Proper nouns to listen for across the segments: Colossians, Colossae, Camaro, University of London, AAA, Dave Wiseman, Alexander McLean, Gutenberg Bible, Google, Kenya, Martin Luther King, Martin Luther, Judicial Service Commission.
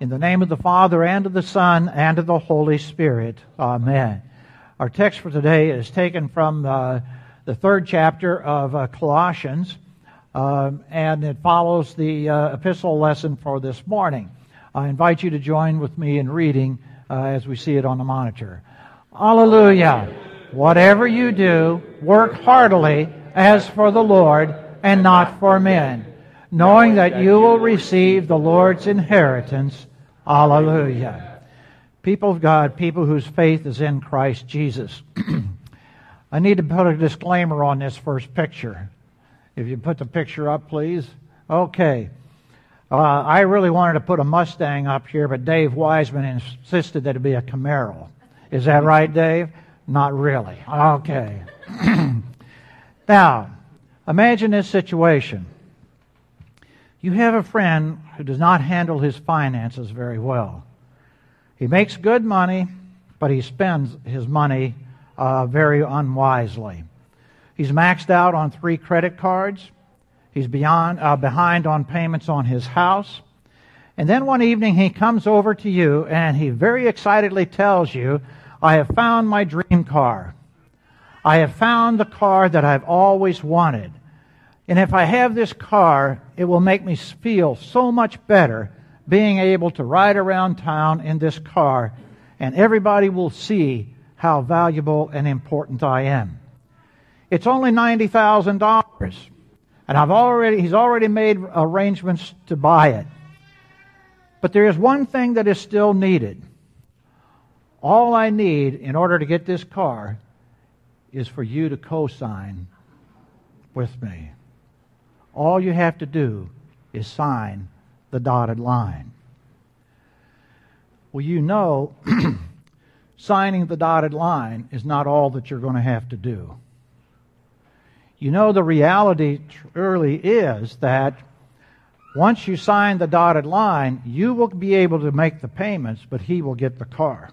In the name of the Father, and of the Son, and of the Holy Spirit. Amen. Our text for today is taken from the third chapter of Colossians, and it follows the epistle lesson for this morning. I invite you to join with me in reading as we see it on the monitor. Alleluia! Whatever you do, work heartily as for the Lord and not for men, knowing that you will receive the Lord's inheritance. Alleluia. People of God, people whose faith is in Christ Jesus. I need to put a disclaimer on this first picture. If you put the picture up, please. Okay. I really wanted to put a Mustang up here, but Dave Wiseman insisted that it be a Camaro. Is that right, Dave? Not really. Okay. Now, imagine this situation. You have a friend who does not handle his finances very well. He makes good money, but he spends his money very unwisely. He's maxed out on 3 credit cards. He's behind on payments on his house. And then one evening he comes over to you and he very excitedly tells you, I have found my dream car. I have found the car that I've always wanted. And if I have this car, it will make me feel so much better being able to ride around town in this car, and everybody will see how valuable and important I am. It's only $90,000, and he's already made arrangements to buy it. But there is one thing that is still needed. All I need in order to get this car is for you to co-sign with me. All you have to do is sign the dotted line. Well, you know, signing the dotted line is not all that you're going to have to do. You know, the reality truly is that once you sign the dotted line, you will be able to make the payments, but he will get the car.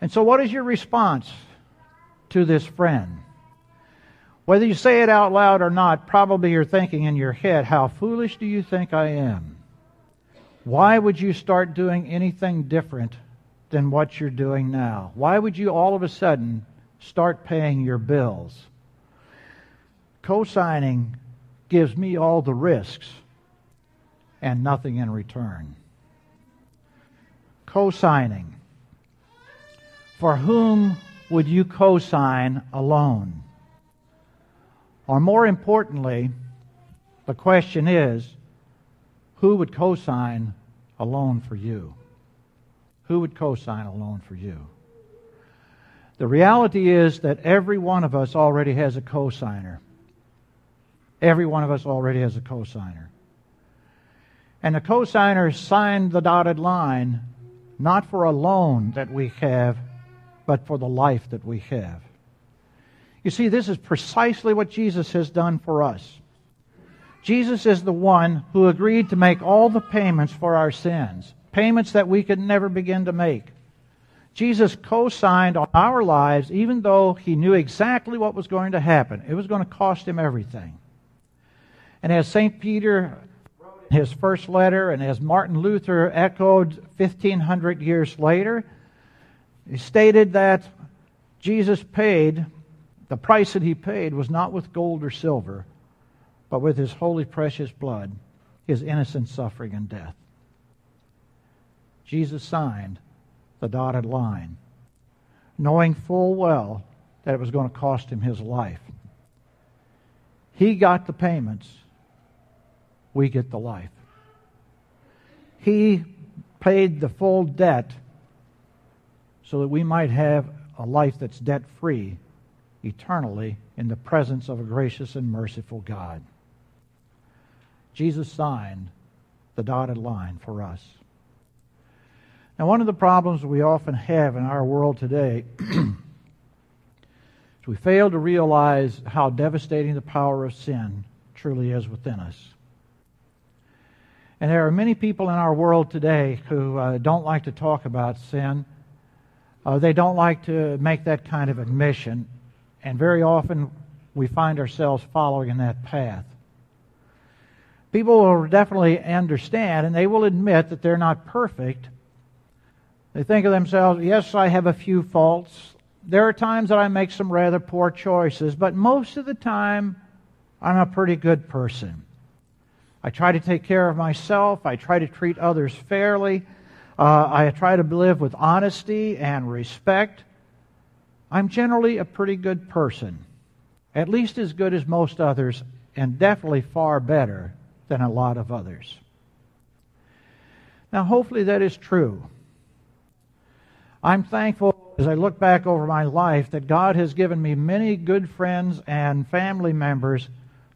And so what is your response to this friend? Whether you say it out loud or not, probably you're thinking in your head, how foolish do you think I am? Why would you start doing anything different than what you're doing now? Why would you all of a sudden start paying your bills? Co-signing gives me all the risks and nothing in return. Co-signing. For whom would you co-sign alone? Or more importantly, the question is, who would co-sign a loan for you? Who would co-sign a loan for you? The reality is that every one of us already has a co-signer. Every one of us already has a co-signer. And the co-signer signed the dotted line not for a loan that we have, but for the life that we have. You see, this is precisely what Jesus has done for us. Jesus is the one who agreed to make all the payments for our sins, payments that we could never begin to make. Jesus co-signed on our lives even though he knew exactly what was going to happen. It was going to cost him everything. And as St. Peter wrote in his first letter, and as Martin Luther echoed 1,500 years later, he stated that Jesus paid. The price that he paid was not with gold or silver, but with his holy precious blood, his innocent suffering and death. Jesus signed the dotted line, knowing full well that it was going to cost him his life. He got the payments, we get the life. He paid the full debt so that we might have a life that's debt-free eternally in the presence of a gracious and merciful God. Jesus signed the dotted line for us. Now, one of the problems we often have in our world today is we fail to realize how devastating the power of sin truly is within us. And there are many people in our world today who don't like to talk about sin. They don't like to make that kind of admission. And very often we find ourselves following in that path. people will definitely understand, and they will admit that they're not perfect. They think of themselves, yes, I have a few faults. There are times that I make some rather poor choices, but most of the time, I'm a pretty good person. I try to take care of myself. I try to treat others fairly. I try to live with honesty and respect. I'm generally a pretty good person, at least as good as most others, and definitely far better than a lot of others. Now, hopefully that is true. I'm thankful as I look back over my life that God has given me many good friends and family members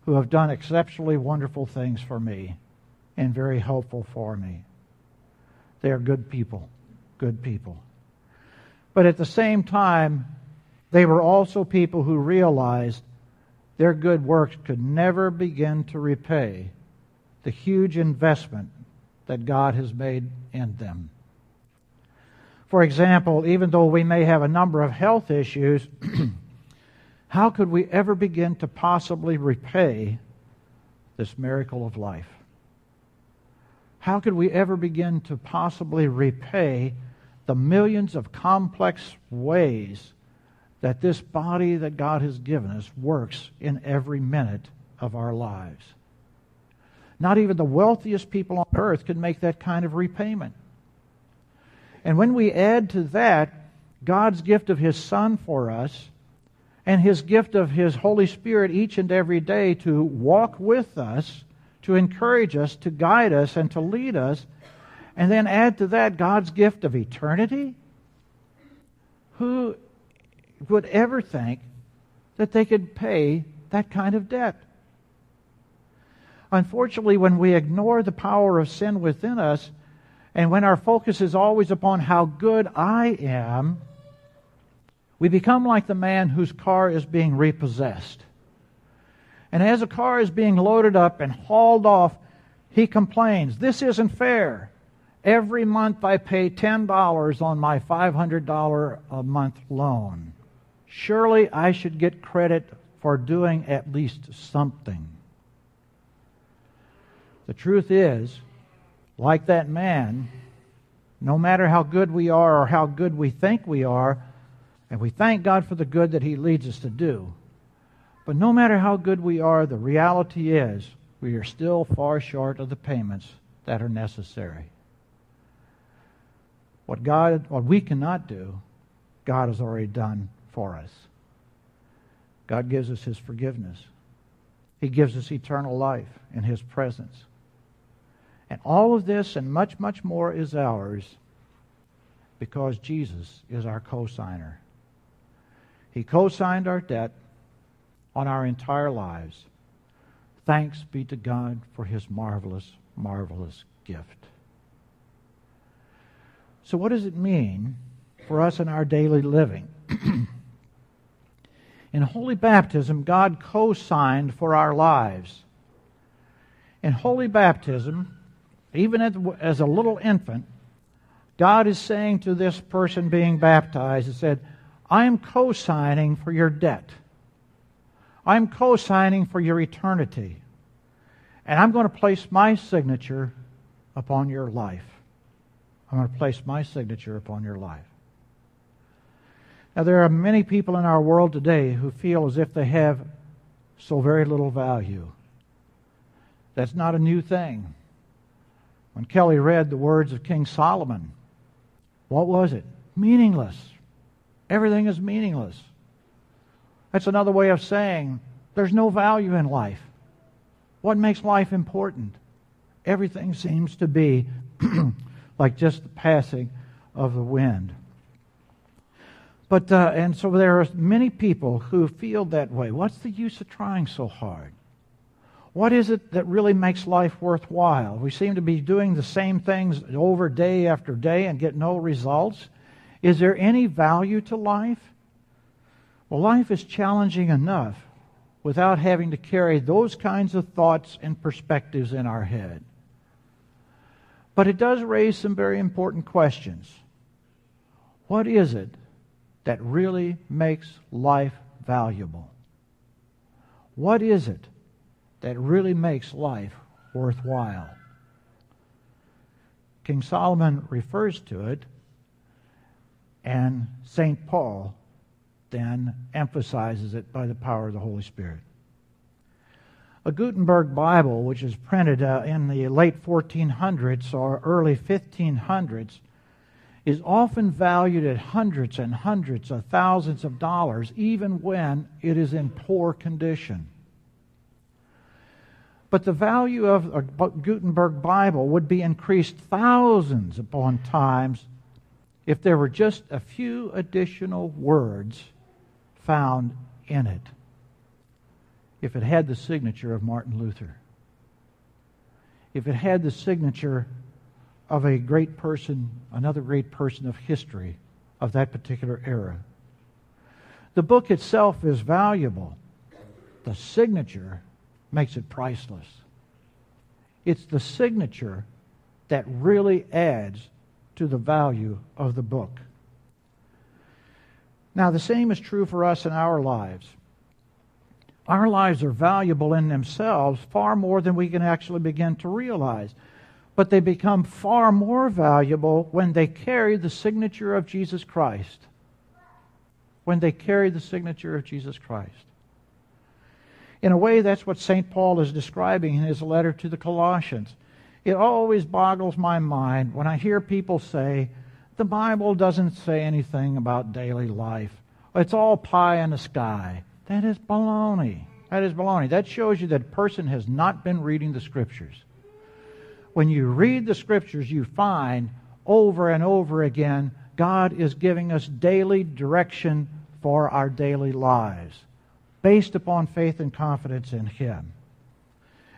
who have done exceptionally wonderful things for me and very helpful for me. They are good people, good people. But at the same time, they were also people who realized their good works could never begin to repay the huge investment that God has made in them. For example, even though we may have a number of health issues, how could we ever begin to possibly repay this miracle of life? How could we ever begin to possibly repay the millions of complex ways that this body that God has given us works in every minute of our lives? Not even the wealthiest people on earth could make that kind of repayment. And when we add to that God's gift of His Son for us and His gift of His Holy Spirit each and every day to walk with us, to encourage us, to guide us, and to lead us, and then add to that God's gift of eternity, who would ever think that they could pay that kind of debt? Unfortunately, when we ignore the power of sin within us, and when our focus is always upon how good I am, we become like the man whose car is being repossessed. And as a car is being loaded up and hauled off, he complains, "This isn't fair. Every month I pay $10 on my $500 a month loan. Surely I should get credit for doing at least something." The truth is, like that man, no matter how good we are or how good we think we are, and we thank God for the good that He leads us to do, but no matter how good we are, the reality is we are still far short of the payments that are necessary. What we cannot do, God has already done for us. God gives us His forgiveness. He gives us eternal life in His presence. And all of this and much, much more is ours because Jesus is our cosigner. He cosigned our debt on our entire lives. Thanks be to God for His marvelous, marvelous gift. So what does it mean for us in our daily living? In Holy Baptism, God cosigned for our lives. In Holy Baptism, even as a little infant, God is saying to this person being baptized, He said, "I am co-signing for your debt. I'm co-signing for your eternity. And I'm going to place my signature upon your life. I'm going to place my signature upon your life." Now, there are many people in our world today who feel as if they have so very little value. That's not a new thing. When Kelly read the words of King Solomon, what was it? Meaningless. Everything is meaningless. That's another way of saying there's no value in life. What makes life important? Everything seems to be like just the passing of the wind. But and so there are many people who feel that way. What's the use of trying so hard? What is it that really makes life worthwhile? We seem to be doing the same things over day after day and get no results. Is there any value to life? Well, life is challenging enough without having to carry those kinds of thoughts and perspectives in our head. But it does raise some very important questions. What is it that really makes life valuable? What is it that really makes life worthwhile. King Solomon refers to it, and St. Paul then emphasizes it by the power of the Holy Spirit. A Gutenberg Bible, which is printed in the late 1400s or early 1500s, is often valued at hundreds and hundreds of thousands of dollars, even when it is in poor condition. But the value of a Gutenberg Bible would be increased thousands upon times if there were just a few additional words found in it, if it had the signature of Martin Luther, if it had the signature of a great person, another great person of history of that particular era. The book itself is valuable. The signature makes it priceless. It's the signature that really adds to the value of the book. Now, the same is true for us in our lives. Our lives are valuable in themselves far more than we can actually begin to realize. But they become far more valuable when they carry the signature of Jesus Christ. When they carry the signature of Jesus Christ. In a way, that's what St. Paul is describing in his letter to the Colossians. It always boggles my mind when I hear people say, the Bible doesn't say anything about daily life. It's all pie in the sky. That is baloney. That is baloney. That shows you that a person has not been reading the Scriptures. When you read the Scriptures, you find over and over again, God is giving us daily direction for our daily lives, based upon faith and confidence in Him.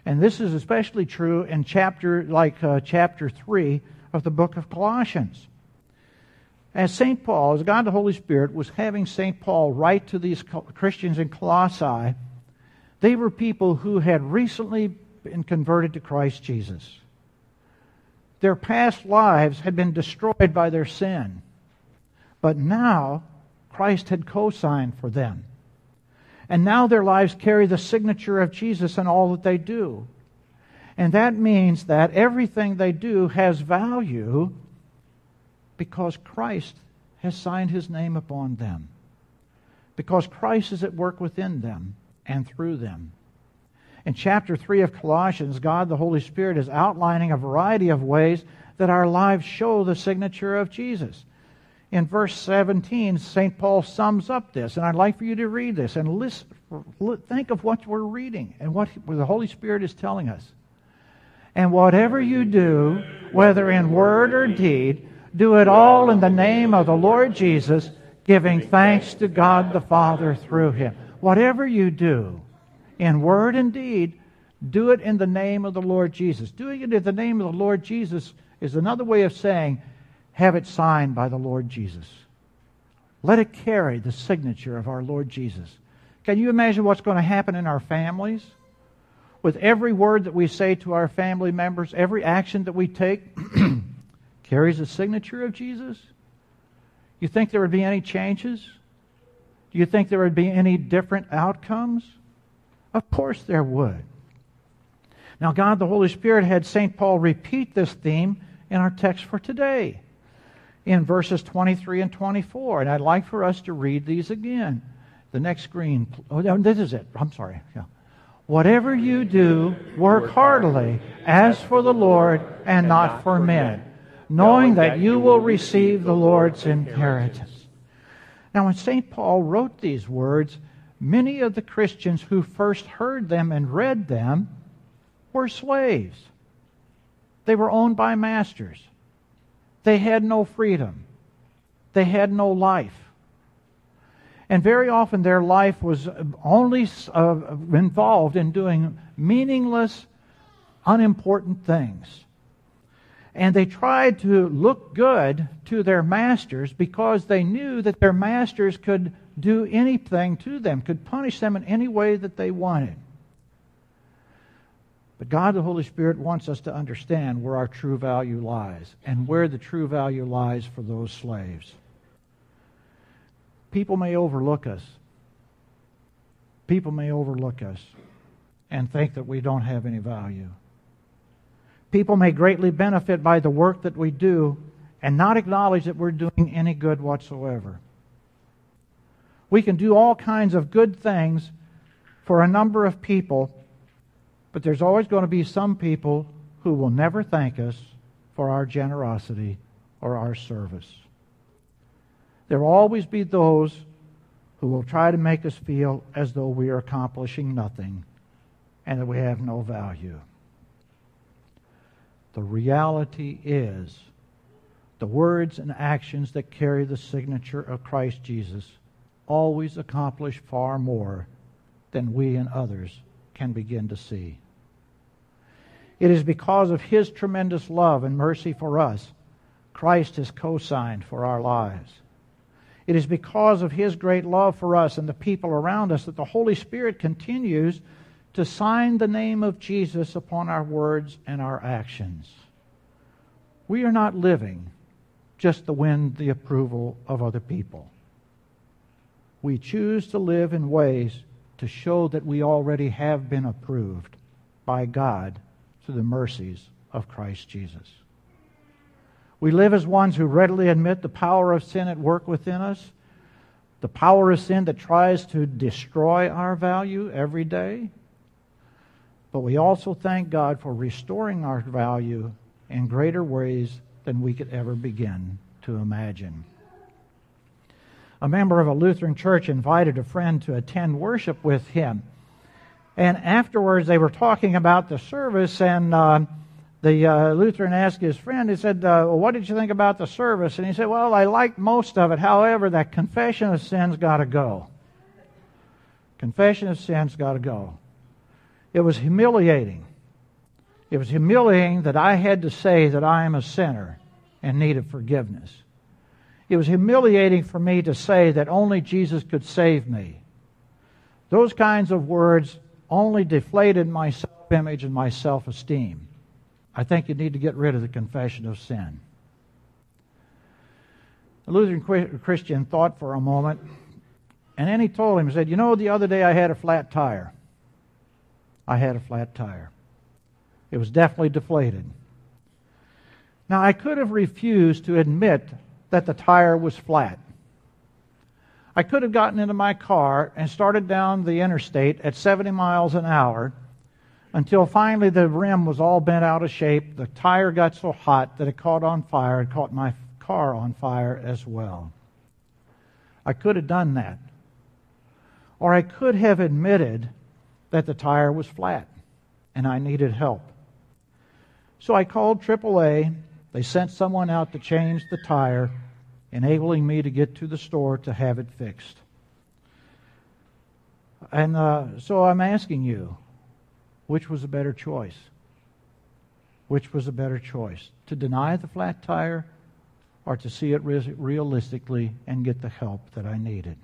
And this is especially true in chapter 3 of the book of Colossians. As St. Paul, as God the Holy Spirit, was having St. Paul write to these Christians in Colossae, they were people who had recently been converted to Christ Jesus. Their past lives had been destroyed by their sin, but now Christ had co-signed for them. And now their lives carry the signature of Jesus in all that they do. And that means that everything they do has value because Christ has signed His name upon them, because Christ is at work within them and through them. In chapter 3 of Colossians, God the Holy Spirit is outlining a variety of ways that our lives show the signature of Jesus. In verse 17, St. Paul sums up this, and I'd like for you to read this and listen, think of what we're reading and what the Holy Spirit is telling us. And whatever you do, whether in word or deed, do it all in the name of the Lord Jesus, giving thanks to God the Father through Him. Whatever you do, in word and deed, do it in the name of the Lord Jesus. Doing it in the name of the Lord Jesus is another way of saying, have it signed by the Lord Jesus. Let it carry the signature of our Lord Jesus. Can you imagine what's going to happen in our families? With every word that we say to our family members, every action that we take carries the signature of Jesus? You think there would be any changes? Do you think there would be any different outcomes? Of course there would. Now God the Holy Spirit had St. Paul repeat this theme in our text for today in verses 23 and 24. And I'd like for us to read these again. The next screen. Oh, this is it. I'm sorry. Yeah. Whatever you do, work heartily as for the Lord and not for men, knowing that you will receive the Lord's inheritance. Now when St. Paul wrote these words, many of the Christians who first heard them and read them were slaves. They were owned by masters. They had no freedom. They had no life. And very often their life was only involved in doing meaningless, unimportant things. And they tried to look good to their masters because they knew that their masters could do anything to them, could punish them in any way that they wanted. But God the Holy Spirit wants us to understand where our true value lies and where the true value lies for those slaves. People may overlook us. People may overlook us and think that we don't have any value. people may greatly benefit by the work that we do and not acknowledge that we're doing any good whatsoever. We can do all kinds of good things for a number of people, but there's always going to be some people who will never thank us for our generosity or our service. There will always be those who will try to make us feel as though we are accomplishing nothing and that we have no value. The reality is, the words and actions that carry the signature of Christ Jesus always accomplish far more than we and others can begin to see. It is because of His tremendous love and mercy for us, Christ has co-signed for our lives. It is because of His great love for us and the people around us that the Holy Spirit continues to sign the name of Jesus upon our words and our actions. We are not living just to win the approval of other people. We choose to live in ways to show that we already have been approved by God through the mercies of Christ Jesus. We live as ones who readily admit the power of sin at work within us, the power of sin that tries to destroy our value every day. But we also thank God for restoring our value in greater ways than we could ever begin to imagine. A member of a Lutheran church invited a friend to attend worship with him. And afterwards they were talking about the service, and the Lutheran asked his friend, he said, what did you think about the service? And he said, well, I liked most of it. However, that confession of sin's got to go. Confession of sin's got to go. It was humiliating. It was humiliating that I had to say that I am a sinner in need of forgiveness. It was humiliating for me to say that only Jesus could save me. Those kinds of words only deflated my self-image and my self-esteem. I think you need to get rid of the confession of sin. A Lutheran Christian thought for a moment, and then he told him, he said, the other day I had a flat tire. I had a flat tire. It was definitely deflated. Now, I could have refused to admit that the tire was flat. I could have gotten into my car and started down the interstate at 70 miles an hour until finally the rim was all bent out of shape. The tire got so hot that it caught on fire. It caught my car on fire as well. I could have done that. Or I could have admitted that the tire was flat and I needed help. So I called AAA. They sent someone out to change the tire, enabling me to get to the store to have it fixed. And so I'm asking you, which was a better choice? Which was a better choice? To deny the flat tire or to see it realistically and get the help that I needed?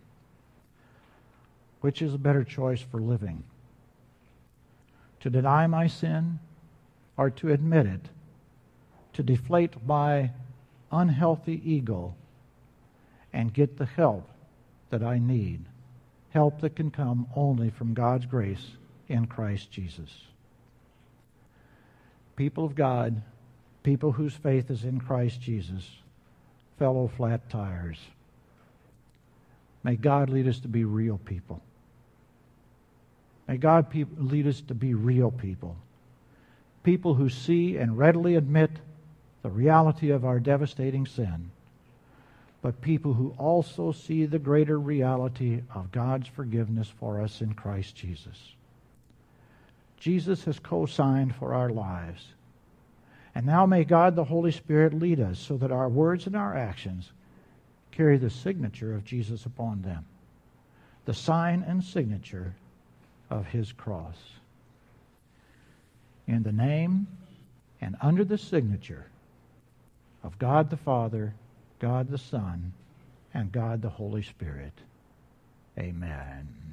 Which is a better choice for living? To deny my sin or to admit it, to deflate my unhealthy ego and get the help that I need, help that can come only from God's grace in Christ Jesus. People of God, people whose faith is in Christ Jesus, fellow flat tires, may God lead us to be real people. May God lead us to be real people. People who see and readily admit the reality of our devastating sin, but people who also see the greater reality of God's forgiveness for us in Christ Jesus. Jesus has co-signed for our lives. And now may God the Holy Spirit lead us so that our words and our actions carry the signature of Jesus upon them, the sign and signature of His cross. In the name and under the signature of God the Father, God the Son, and God the Holy Spirit. Amen.